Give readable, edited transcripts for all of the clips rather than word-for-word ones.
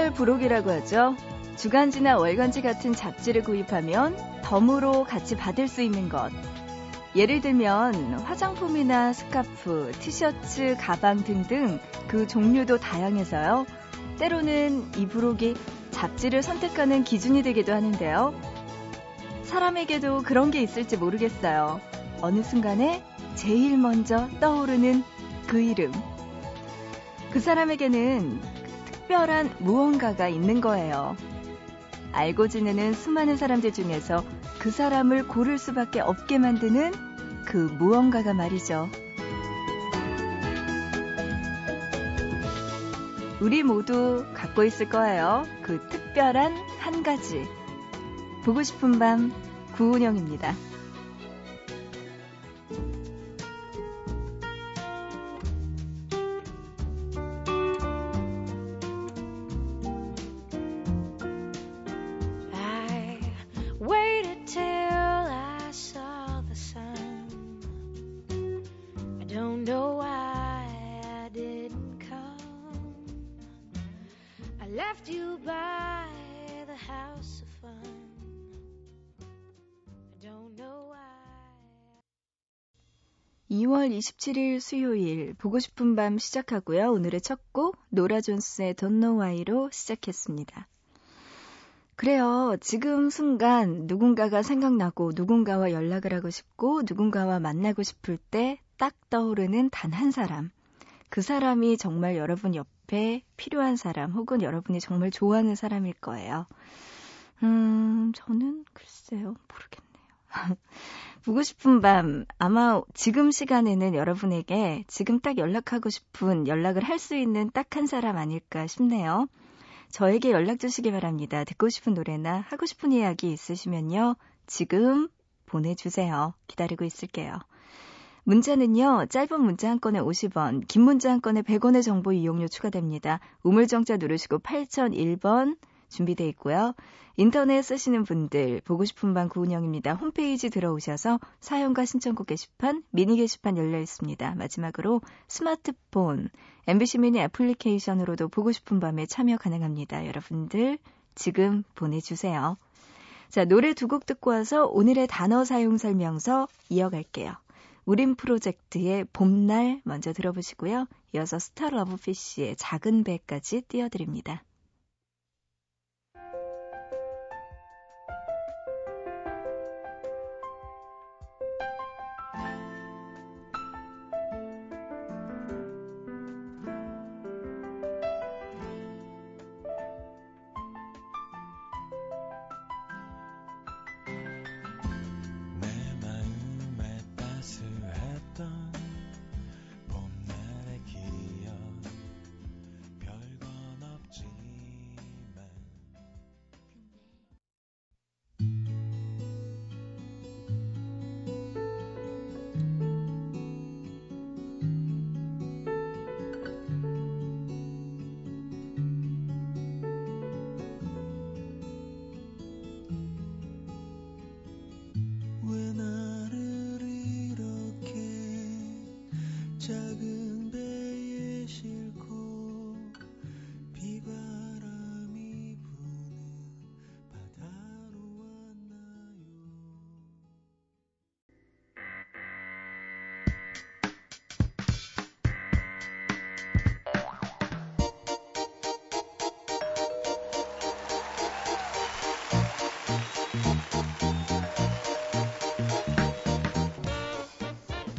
특별 부록이라고 하죠. 주간지나 월간지 같은 잡지를 구입하면 덤으로 같이 받을 수 있는 것. 예를 들면 화장품이나 스카프, 티셔츠, 가방 등등 그 종류도 다양해서요. 때로는 이 부록이 잡지를 선택하는 기준이 되기도 하는데요. 사람에게도 그런 게 있을지 모르겠어요. 어느 순간에 제일 먼저 떠오르는 그 이름. 그 사람에게는 특별한 무언가가 있는 거예요. 알고 지내는 수많은 사람들 중에서 그 사람을 고를 수밖에 없게 만드는 그 무언가가 말이죠. 우리 모두 갖고 있을 거예요. 그 특별한 한 가지. 보고 싶은 밤 구은영입니다. 2월 27일 수요일 보고 싶은 밤 시작하고요. 오늘의 첫 곡 노라 존스의 Don't Know Why로 시작했습니다. 그래요. 지금 순간 누군가가 생각나고 누군가와 연락을 하고 싶고 누군가와 만나고 싶을 때 딱 떠오르는 단 한 사람. 그 사람이 정말 여러분 옆에 필요한 사람 혹은 여러분이 정말 좋아하는 사람일 거예요. 저는 글쎄요. 모르겠네요. 보고 싶은 밤, 아마 지금 시간에는 여러분에게 지금 딱 연락하고 싶은, 연락을 할 수 있는 딱 한 사람 아닐까 싶네요. 저에게 연락 주시기 바랍니다. 듣고 싶은 노래나 하고 싶은 이야기 있으시면요. 지금 보내주세요. 기다리고 있을게요. 문자는요. 짧은 문자 한 건에 50원, 긴 문자 한 건에 100원의 정보 이용료 추가됩니다. 우물정자 누르시고 8001번 준비되어 있고요. 인터넷 쓰시는 분들 보고 싶은 밤 구은영입니다. 홈페이지 들어오셔서 사연과 신청곡 게시판, 미니 게시판 열려 있습니다. 마지막으로 스마트폰, MBC 미니 애플리케이션으로도 보고 싶은 밤에 참여 가능합니다. 여러분들 지금 보내주세요. 자, 노래 두 곡 듣고 와서 오늘의 단어 사용 설명서 이어갈게요. 우림 프로젝트의 봄날 먼저 들어보시고요. 이어서 스타 러브피쉬의 작은 배까지 띄워드립니다.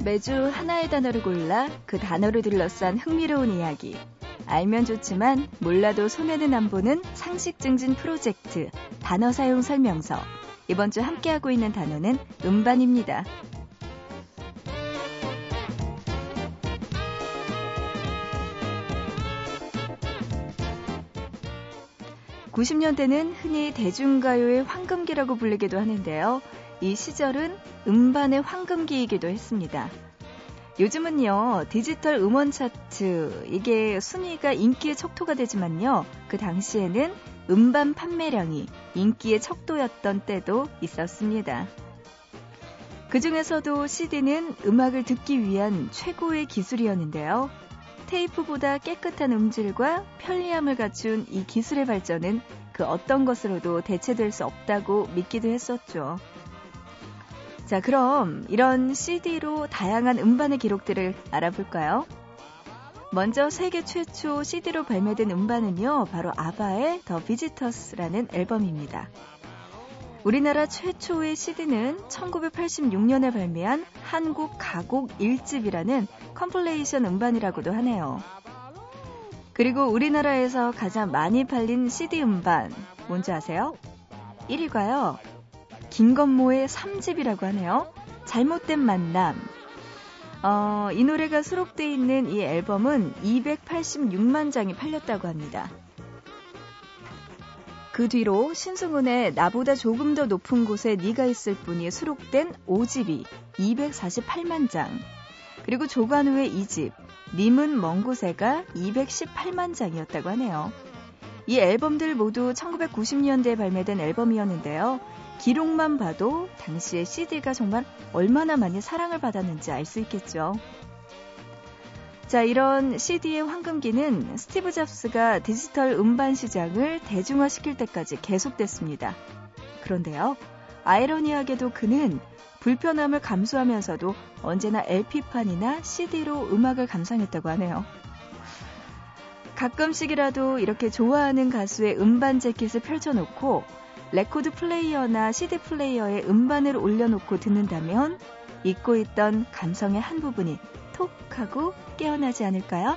매주 하나의 단어를 골라 그 단어를 둘러싼 흥미로운 이야기. 알면 좋지만 몰라도 손해는 안 보는 상식 증진 프로젝트 단어 사용 설명서. 이번 주 함께하고 있는 단어는 음반입니다. (목소리) 90년대는 흔히 대중가요의 황금기라고 불리기도 하는데요. 이 시절은 음반의 황금기이기도 했습니다. 요즘은요, 디지털 음원 차트, 이게 순위가 인기의 척도가 되지만요, 그 당시에는 음반 판매량이 인기의 척도였던 때도 있었습니다. 그 중에서도 CD는 음악을 듣기 위한 최고의 기술이었는데요. 테이프보다 깨끗한 음질과 편리함을 갖춘 이 기술의 발전은 그 어떤 것으로도 대체될 수 없다고 믿기도 했었죠. 자, 그럼 이런 CD로 다양한 음반의 기록들을 알아볼까요? 먼저 세계 최초 CD로 발매된 음반은요, 바로 아바의 더 비지터스라는 앨범입니다. 우리나라 최초의 CD는 1986년에 발매한 한국 가곡 1집이라는 컴필레이션 음반이라고도 하네요. 그리고 우리나라에서 가장 많이 팔린 CD 음반, 뭔지 아세요? 1위가요, 김건모의 3집이라고 하네요. 잘못된 만남. 이 노래가 수록되어 있는 이 앨범은 286만 장이 팔렸다고 합니다. 그 뒤로 신승훈의 나보다 조금 더 높은 곳에 네가 있을 뿐이 수록된 5집이 248만 장, 그리고 조관우의 2집 님은 먼 곳에가 218만 장이었다고 하네요. 이 앨범들 모두 1990년대에 발매된 앨범이었는데요. 기록만 봐도 당시의 CD가 정말 얼마나 많이 사랑을 받았는지 알 수 있겠죠. 자, 이런 CD의 황금기는 스티브 잡스가 디지털 음반 시장을 대중화시킬 때까지 계속됐습니다. 그런데요, 아이러니하게도 그는 불편함을 감수하면서도 언제나 LP판이나 CD로 음악을 감상했다고 하네요. 가끔씩이라도 이렇게 좋아하는 가수의 음반 재킷을 펼쳐놓고 레코드 플레이어나 CD 플레이어에 음반을 올려놓고 듣는다면 잊고 있던 감성의 한 부분이 톡 하고 깨어나지 않을까요?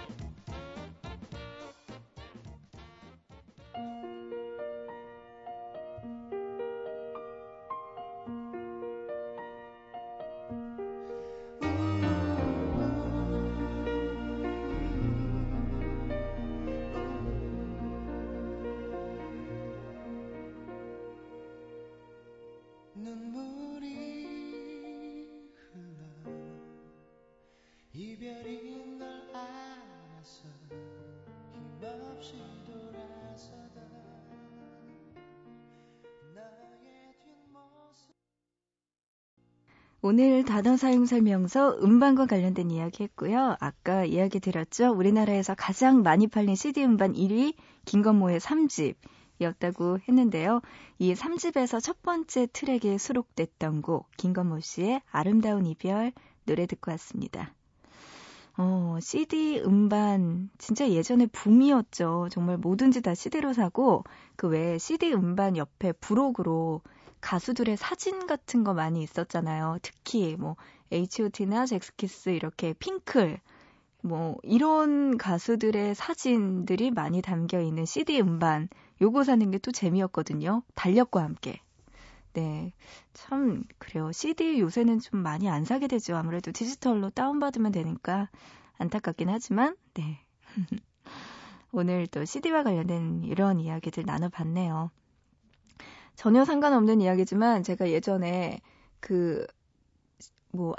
오늘 단어 사용 설명서 음반과 관련된 이야기 했고요. 아까 이야기 드렸죠. 우리나라에서 가장 많이 팔린 CD 음반 1위 김건모의 3집이었다고 했는데요. 이 3집에서 첫 번째 트랙에 수록됐던 곡 김건모 씨의 아름다운 이별 노래 듣고 왔습니다. CD 음반 진짜 예전에 붐이었죠. 정말 뭐든지 다 CD로 사고 그 외에 CD 음반 옆에 부록으로 가수들의 사진 같은 거 많이 있었잖아요. 특히 뭐 H.O.T나 잭스키스 이렇게 핑클 뭐 이런 가수들의 사진들이 많이 담겨 있는 CD 음반 요거 사는 게 또 재미였거든요. 달력과 함께. 네, 참 그래요. CD 요새는 좀 많이 안 사게 되죠. 아무래도 디지털로 다운받으면 되니까 안타깝긴 하지만 네. 오늘 또 CD와 관련된 이런 이야기들 나눠봤네요. 전혀 상관없는 이야기지만 제가 예전에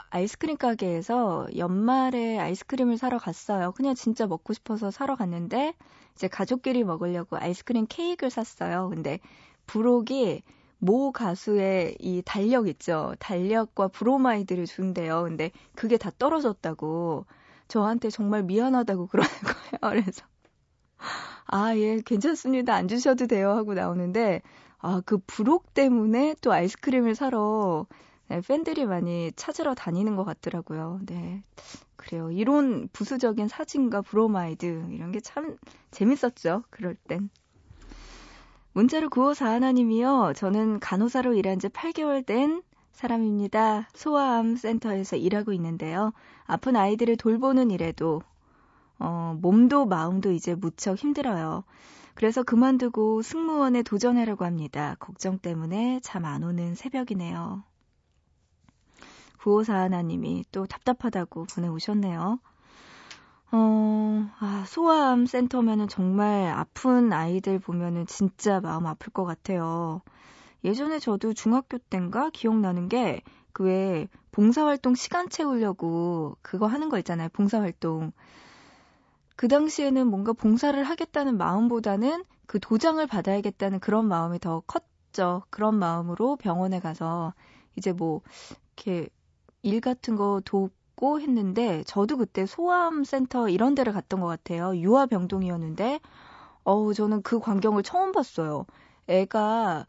아이스크림 가게에서 연말에 아이스크림을 사러 갔어요. 그냥 진짜 먹고 싶어서 사러 갔는데 이제 가족끼리 먹으려고 아이스크림 케이크를 샀어요. 근데 부록이 모 가수의 이 달력 있죠. 달력과 브로마이드를 준대요. 근데 그게 다 떨어졌다고 저한테 정말 미안하다고 그러는 거예요. 그래서 아, 예, 괜찮습니다. 안 주셔도 돼요 하고 나오는데 아, 그 부록 때문에 또 아이스크림을 사러 팬들이 많이 찾으러 다니는 것 같더라고요. 네, 그래요. 이런 부수적인 사진과 브로마이드 이런 게 참 재밌었죠. 그럴 땐. 문자로 9541님이요. 저는 간호사로 일한 지 8개월 된 사람입니다. 소아암 센터에서 일하고 있는데요. 아픈 아이들을 돌보는 일에도 몸도 마음도 이제 무척 힘들어요. 그래서 그만두고 승무원에 도전하려고 합니다. 걱정 때문에 잠 안 오는 새벽이네요. 9541님이 또 답답하다고 보내오셨네요. 소아암 센터면은 정말 아픈 아이들 보면은 진짜 마음 아플 것 같아요. 예전에 저도 중학교 땐가 기억나는 게 그 왜 봉사활동 시간 채우려고 그거 하는 거 있잖아요. 봉사활동. 그 당시에는 뭔가 봉사를 하겠다는 마음보다는 그 도장을 받아야겠다는 그런 마음이 더 컸죠. 그런 마음으로 병원에 가서 이제 뭐 이렇게 일 같은 거 있고 했는데 저도 그때 소아암센터 이런 데를 갔던 것 같아요. 유아병동이었는데 저는 그 광경을 처음 봤어요. 애가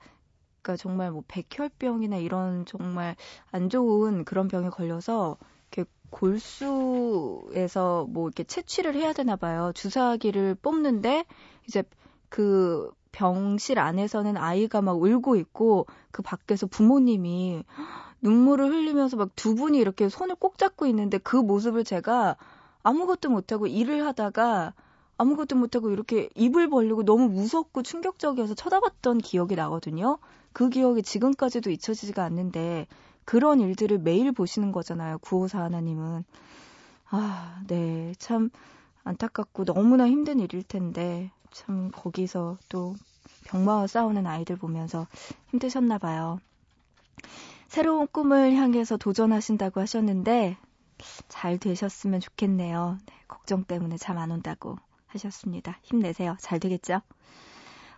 그러니까 정말 뭐 백혈병이나 이런 정말 안 좋은 그런 병에 걸려서 이렇게 골수에서 뭐 이렇게 채취를 해야 되나 봐요. 주사기를 뽑는데 이제 그 병실 안에서는 아이가 막 울고 있고 그 밖에서 부모님이 눈물을 흘리면서 막 두 분이 이렇게 손을 꼭 잡고 있는데 그 모습을 제가 아무것도 못하고 일을 하다가 아무것도 못하고 이렇게 입을 벌리고 너무 무섭고 충격적이어서 쳐다봤던 기억이 나거든요. 그 기억이 지금까지도 잊혀지지가 않는데 그런 일들을 매일 보시는 거잖아요. 954 하나님은. 아, 네. 참 안타깝고 너무나 힘든 일일 텐데 참 거기서 또 병마와 싸우는 아이들 보면서 힘드셨나 봐요. 새로운 꿈을 향해서 도전하신다고 하셨는데 잘 되셨으면 좋겠네요. 네, 걱정 때문에 잠 안 온다고 하셨습니다. 힘내세요. 잘 되겠죠?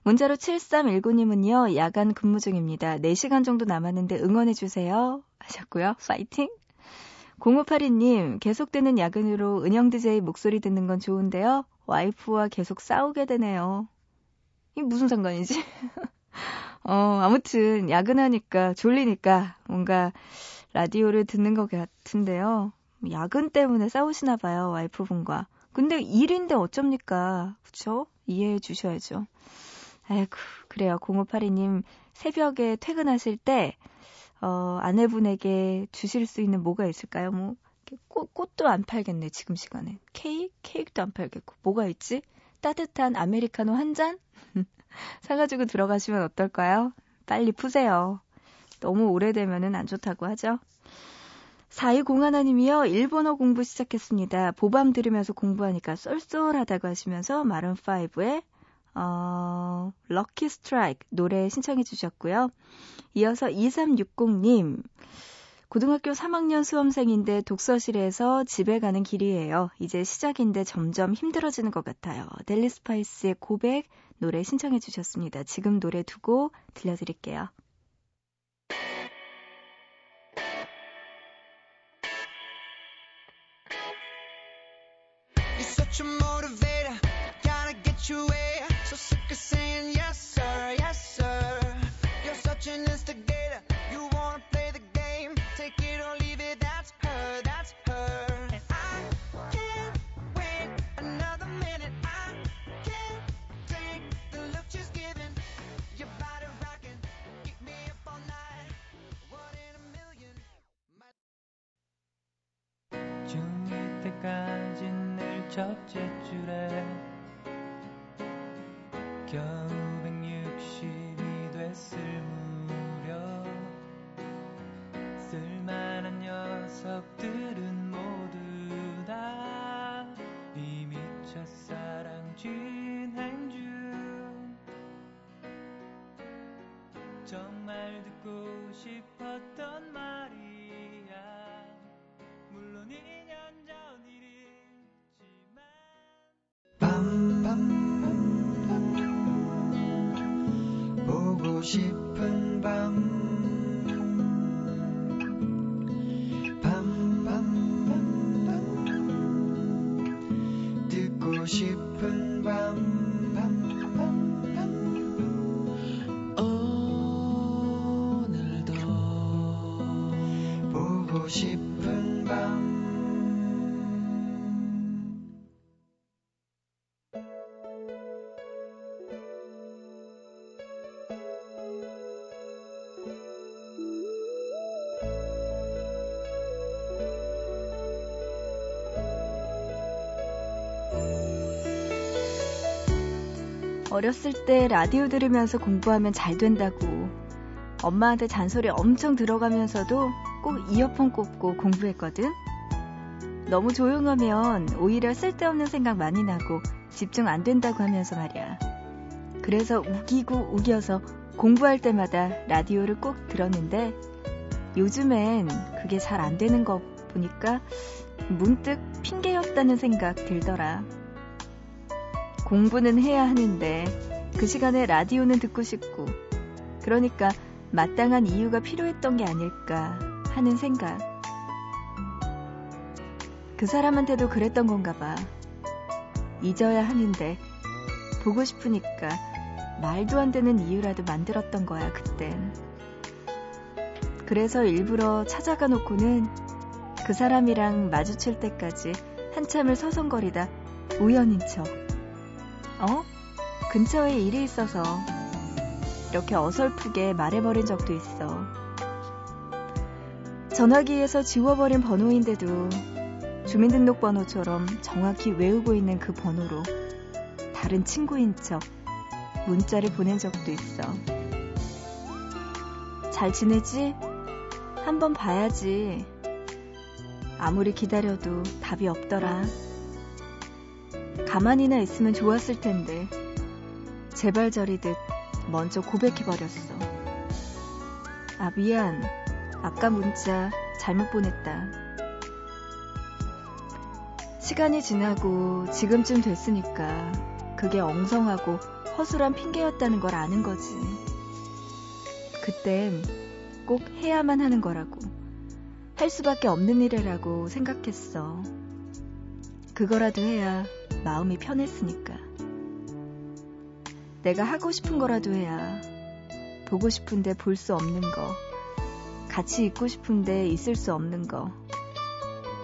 문자로 7319님은요. 야간 근무 중입니다. 4시간 정도 남았는데 응원해주세요. 하셨고요. 파이팅! 0582님. 계속되는 야근으로 은영 DJ 목소리 듣는 건 좋은데요. 와이프와 계속 싸우게 되네요. 이게 무슨 상관이지? 아무튼 야근하니까 졸리니까 뭔가 라디오를 듣는 것 같은데요. 야근 때문에 싸우시나 봐요. 와이프분과. 근데 일인데 어쩝니까? 그쵸? 이해해 주셔야죠. 아이고, 그래요. 0582님 새벽에 퇴근하실 때 아내분에게 주실 수 있는 뭐가 있을까요? 뭐 꽃도 안 팔겠네 지금 시간에. 케이크도 안 팔겠고 뭐가 있지? 따뜻한 아메리카노 한 잔? 사가지고 들어가시면 어떨까요? 빨리 푸세요. 너무 오래되면 안 좋다고 하죠. 420 하나님이요. 일본어 공부 시작했습니다. 보밤 들으면서 공부하니까 쏠쏠하다고 하시면서 마룬5의 럭키 스트라이크 노래 신청해 주셨고요. 이어서 2360님. 고등학교 3학년 수험생인데 독서실에서 집에 가는 길이에요. 이제 시작인데 점점 힘들어지는 것 같아요. 델리 스파이스의 고백 노래 신청해 주셨습니다. 지금 노래 두 곡 들려드릴게요. Such a motivator, gotta get you away. So sick of saying yes sir, yes sir. You're such an instigator, you wanna play the game. Take it or leave it, that's her, that's her. And I can't wait another minute. I can't take the look she's giving. Your body rocking, keep me up all night. One in a million. 죽을 때까지 첫째 줄에 겨우 160이 됐을 무렵 쓸만한 녀석들은 모두 다 이미 첫사랑 진행 중 정말 듣고 싶었던 말이야 물론 2년 전 보고 싶은 밤 듣고 싶은 밤 오늘도 보고 싶은 밤 어렸을 때 라디오 들으면서 공부하면 잘 된다고 엄마한테 잔소리 엄청 들어가면서도 꼭 이어폰 꽂고 공부했거든. 너무 조용하면 오히려 쓸데없는 생각 많이 나고 집중 안 된다고 하면서 말이야. 그래서 우기고 우겨서 공부할 때마다 라디오를 꼭 들었는데 요즘엔 그게 잘 안 되는 거 보니까 문득 핑계였다는 생각 들더라. 공부는 해야 하는데 그 시간에 라디오는 듣고 싶고 그러니까 마땅한 이유가 필요했던 게 아닐까 하는 생각. 그 사람한테도 그랬던 건가 봐. 잊어야 하는데 보고 싶으니까 말도 안 되는 이유라도 만들었던 거야, 그땐. 그래서 일부러 찾아가 놓고는 그 사람이랑 마주칠 때까지 한참을 서성거리다 우연인 척. 근처에 일이 있어서 이렇게 어설프게 말해버린 적도 있어. 전화기에서 지워버린 번호인데도 주민등록번호처럼 정확히 외우고 있는 그 번호로 다른 친구인 척 문자를 보낸 적도 있어. 잘 지내지? 한번 봐야지. 아무리 기다려도 답이 없더라. 가만히나 있으면 좋았을 텐데 제발 저리듯 먼저 고백해버렸어. 아, 미안. 아까 문자 잘못 보냈다. 시간이 지나고 지금쯤 됐으니까 그게 엉성하고 허술한 핑계였다는 걸 아는 거지. 그땐 꼭 해야만 하는 거라고, 할 수밖에 없는 일이라고 생각했어. 그거라도 해야 마음이 편했으니까. 내가 하고 싶은 거라도 해야, 보고 싶은데 볼 수 없는 거, 같이 있고 싶은데 있을 수 없는 거,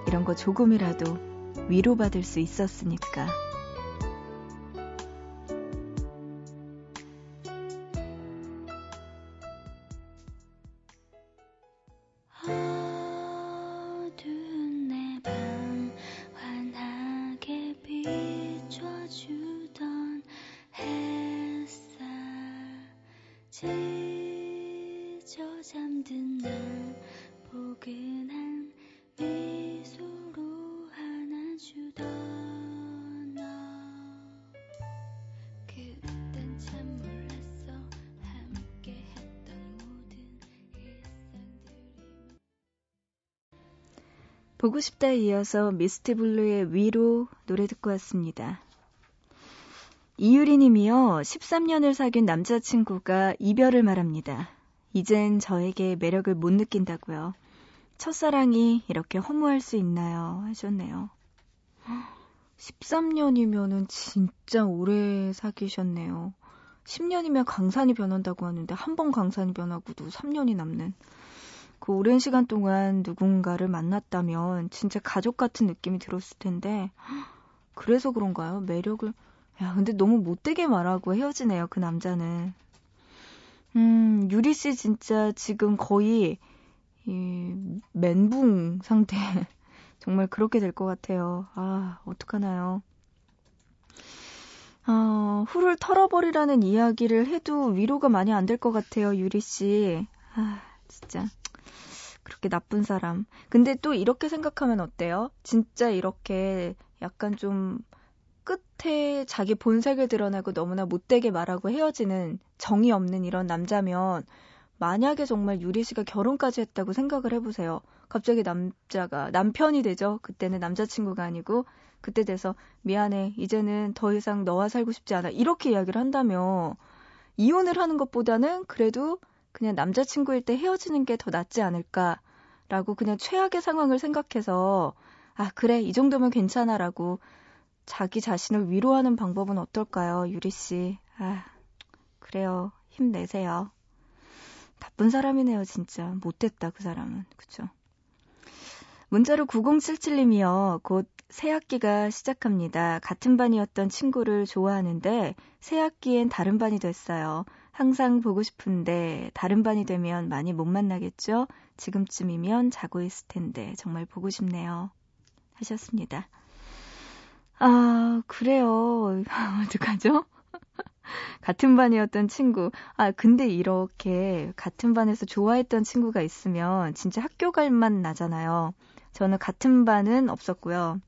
이런 거 조금이라도 위로받을 수 있었으니까. 보고 싶다에 이어서 미스트 블루의 위로 노래 듣고 왔습니다. 이유리 님이요. 13년을 사귄 남자친구가 이별을 말합니다. 이젠 저에게 매력을 못 느낀다고요. 첫사랑이 이렇게 허무할 수 있나요? 하셨네요. 13년이면은 진짜 오래 사귀셨네요. 10년이면 강산이 변한다고 하는데 한 번 강산이 변하고도 3년이 남는. 그 오랜 시간 동안 누군가를 만났다면 진짜 가족 같은 느낌이 들었을 텐데, 그래서 그런가요? 매력을... 야, 근데 너무 못되게 말하고 헤어지네요, 그 남자는. 유리 씨 진짜 지금 거의 멘붕 상태. 정말 그렇게 될 것 같아요. 아, 어떡하나요? 후를 털어버리라는 이야기를 해도 위로가 많이 안 될 것 같아요, 유리 씨. 아, 진짜... 그렇게 나쁜 사람. 근데 또 이렇게 생각하면 어때요? 진짜 이렇게 약간 좀 끝에 자기 본색을 드러내고 너무나 못되게 말하고 헤어지는 정이 없는 이런 남자면, 만약에 정말 유리 씨가 결혼까지 했다고 생각을 해보세요. 갑자기 남편이 되죠. 그때는 남자친구가 아니고. 그때 돼서 미안해, 이제는 더 이상 너와 살고 싶지 않아, 이렇게 이야기를 한다면 이혼을 하는 것보다는 그래도 그냥 남자친구일 때 헤어지는 게 더 낫지 않을까라고 그냥 최악의 상황을 생각해서, 아, 그래, 이 정도면 괜찮아라고 자기 자신을 위로하는 방법은 어떨까요, 유리 씨? 아, 그래요. 힘내세요. 나쁜 사람이네요, 진짜. 못됐다, 그 사람은. 그쵸? 문자로 9077님이요. 곧 새 학기가 시작합니다. 같은 반이었던 친구를 좋아하는데 새 학기엔 다른 반이 됐어요. 항상 보고 싶은데 다른 반이 되면 많이 못 만나겠죠? 지금쯤이면 자고 있을 텐데 정말 보고 싶네요. 하셨습니다. 아, 그래요. 어떡하죠? 같은 반이었던 친구. 아, 근데 이렇게 같은 반에서 좋아했던 친구가 있으면 진짜 학교 갈 맛 나잖아요. 저는 같은 반은 없었고요.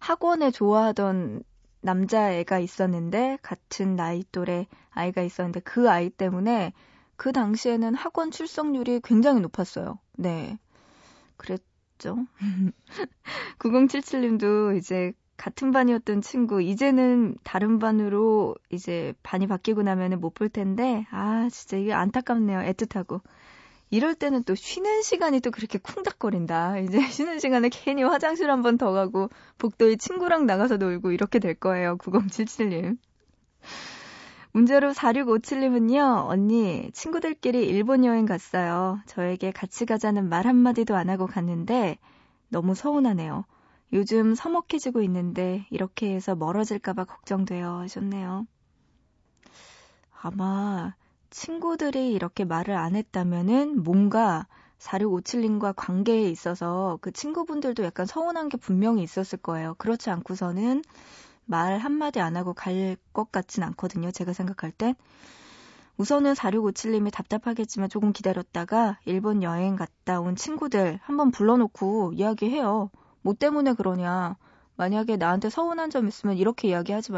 학원에 좋아하던 남자애가 있었는데, 같은 나이 또래 아이가 있었는데, 그 아이 때문에 그 당시에는 학원 출석률이 굉장히 높았어요. 네, 그랬죠. 9077님도 이제 같은 반이었던 친구, 이제는 다른 반으로 이제 반이 바뀌고 나면은 못 볼 텐데, 아, 진짜 이게 안타깝네요. 애틋하고. 이럴 때는 또 쉬는 시간이 또 그렇게 쿵닥거린다. 이제 쉬는 시간에 괜히 화장실 한 번 더 가고 복도에 친구랑 나가서 놀고 이렇게 될 거예요. 9077님. 문제로 4657님은요. 언니, 친구들끼리 일본 여행 갔어요. 저에게 같이 가자는 말 한마디도 안 하고 갔는데 너무 서운하네요. 요즘 서먹해지고 있는데 이렇게 해서 멀어질까 봐 걱정돼요. 하셨네요. 아마 친구들이 이렇게 말을 안 했다면은 뭔가 4657님과 관계에 있어서 그 친구분들도 약간 서운한 게 분명히 있었을 거예요. 그렇지 않고서는 말 한마디 안 하고 갈 것 같진 않거든요. 제가 생각할 땐. 우선은 4657님이 답답하겠지만 조금 기다렸다가 일본 여행 갔다 온 친구들 한번 불러놓고 이야기해요. 뭐 때문에 그러냐. 만약에 나한테 서운한 점 있으면 이렇게 하지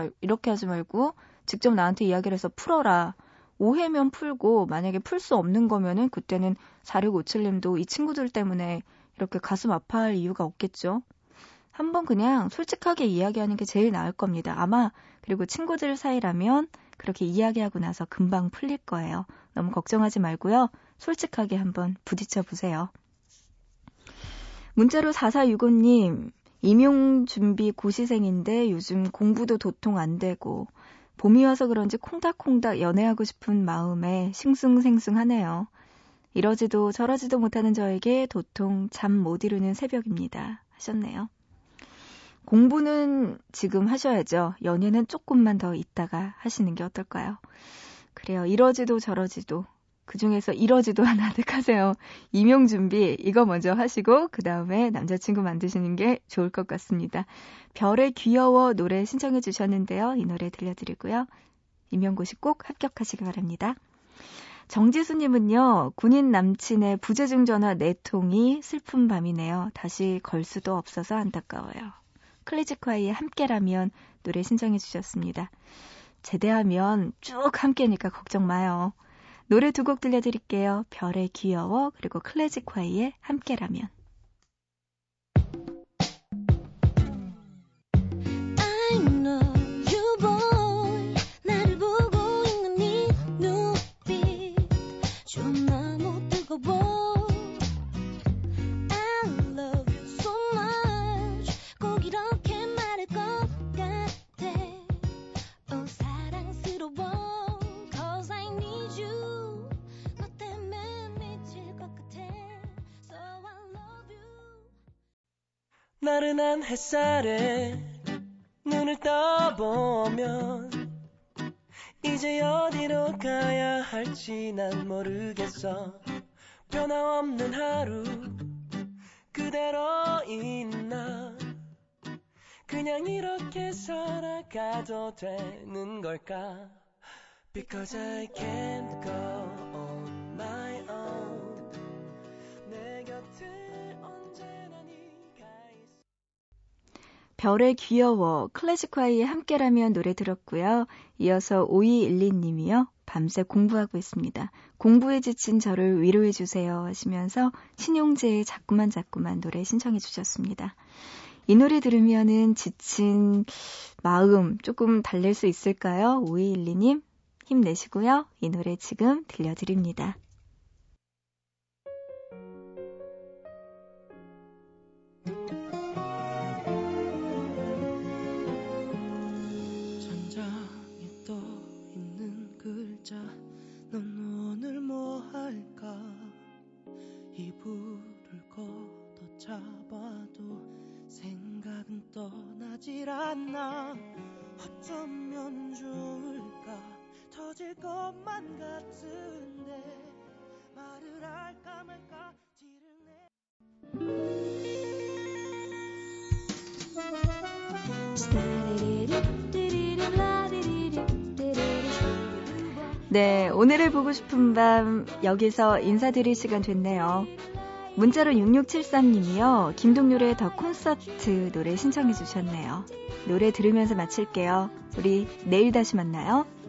말고 직접 나한테 이야기를 해서 풀어라. 오해면 풀고 만약에 풀 수 없는 거면은 그때는 4657님도 이 친구들 때문에 이렇게 가슴 아파할 이유가 없겠죠. 한번 그냥 솔직하게 이야기하는 게 제일 나을 겁니다. 아마 그리고 친구들 사이라면 그렇게 이야기하고 나서 금방 풀릴 거예요. 너무 걱정하지 말고요. 솔직하게 한번 부딪혀 보세요. 문자로 4465님, 임용준비 고시생인데 요즘 공부도 도통 안 되고 봄이 와서 그런지 콩닥콩닥 연애하고 싶은 마음에 싱숭생숭하네요. 이러지도 저러지도 못하는 저에게 도통 잠 못 이루는 새벽입니다. 하셨네요. 공부는 지금 하셔야죠. 연애는 조금만 더 있다가 하시는 게 어떨까요? 그래요. 이러지도 저러지도. 그중에서 이러지도 하나 득하세요. 임용 준비 이거 먼저 하시고 그 다음에 남자친구 만드시는 게 좋을 것 같습니다. 별의 귀여워 노래 신청해 주셨는데요. 이 노래 들려드리고요. 임용고시 꼭 합격하시기 바랍니다. 정지수님은요. 군인 남친의 부재중 전화 4통이 슬픈 밤이네요. 다시 걸 수도 없어서 안타까워요. 클래지콰이의 함께라면 노래 신청해 주셨습니다. 제대하면 쭉 함께니까 걱정 마요. 노래 두 곡 들려드릴게요. 별의 귀여워 그리고 클래지콰이의 함께라면. 나른한 햇살에 눈을 떠보면 이제 어디로 가야 할지 난 모르겠어. 변함없는 하루 그대로인 나 그냥 이렇게 살아가도 되는 걸까? Because I can't go on my own. 내 곁을 언제나 별의 귀여워, 클래식화의 함께라면 노래 들었고요. 이어서 5212님이요. 밤새 공부하고 있습니다. 공부에 지친 저를 위로해 주세요 하시면서 신용재의 자꾸만 노래 신청해 주셨습니다. 이 노래 들으면은 지친 마음 조금 달랠 수 있을까요? 5212님 힘내시고요. 이 노래 지금 들려드립니다. 넌 오늘 뭐 할까? 이불을 걷어잡아도 생각은 떠나질 않나. 어쩌면 좋을까? 터질 것만 같은데 말을 할까 말까 티를 네, 오늘을 보고 싶은 밤 여기서 인사드릴 시간 됐네요. 문자로 6673님이요. 김동률의 더 콘서트 노래 신청해 주셨네요. 노래 들으면서 마칠게요. 우리 내일 다시 만나요.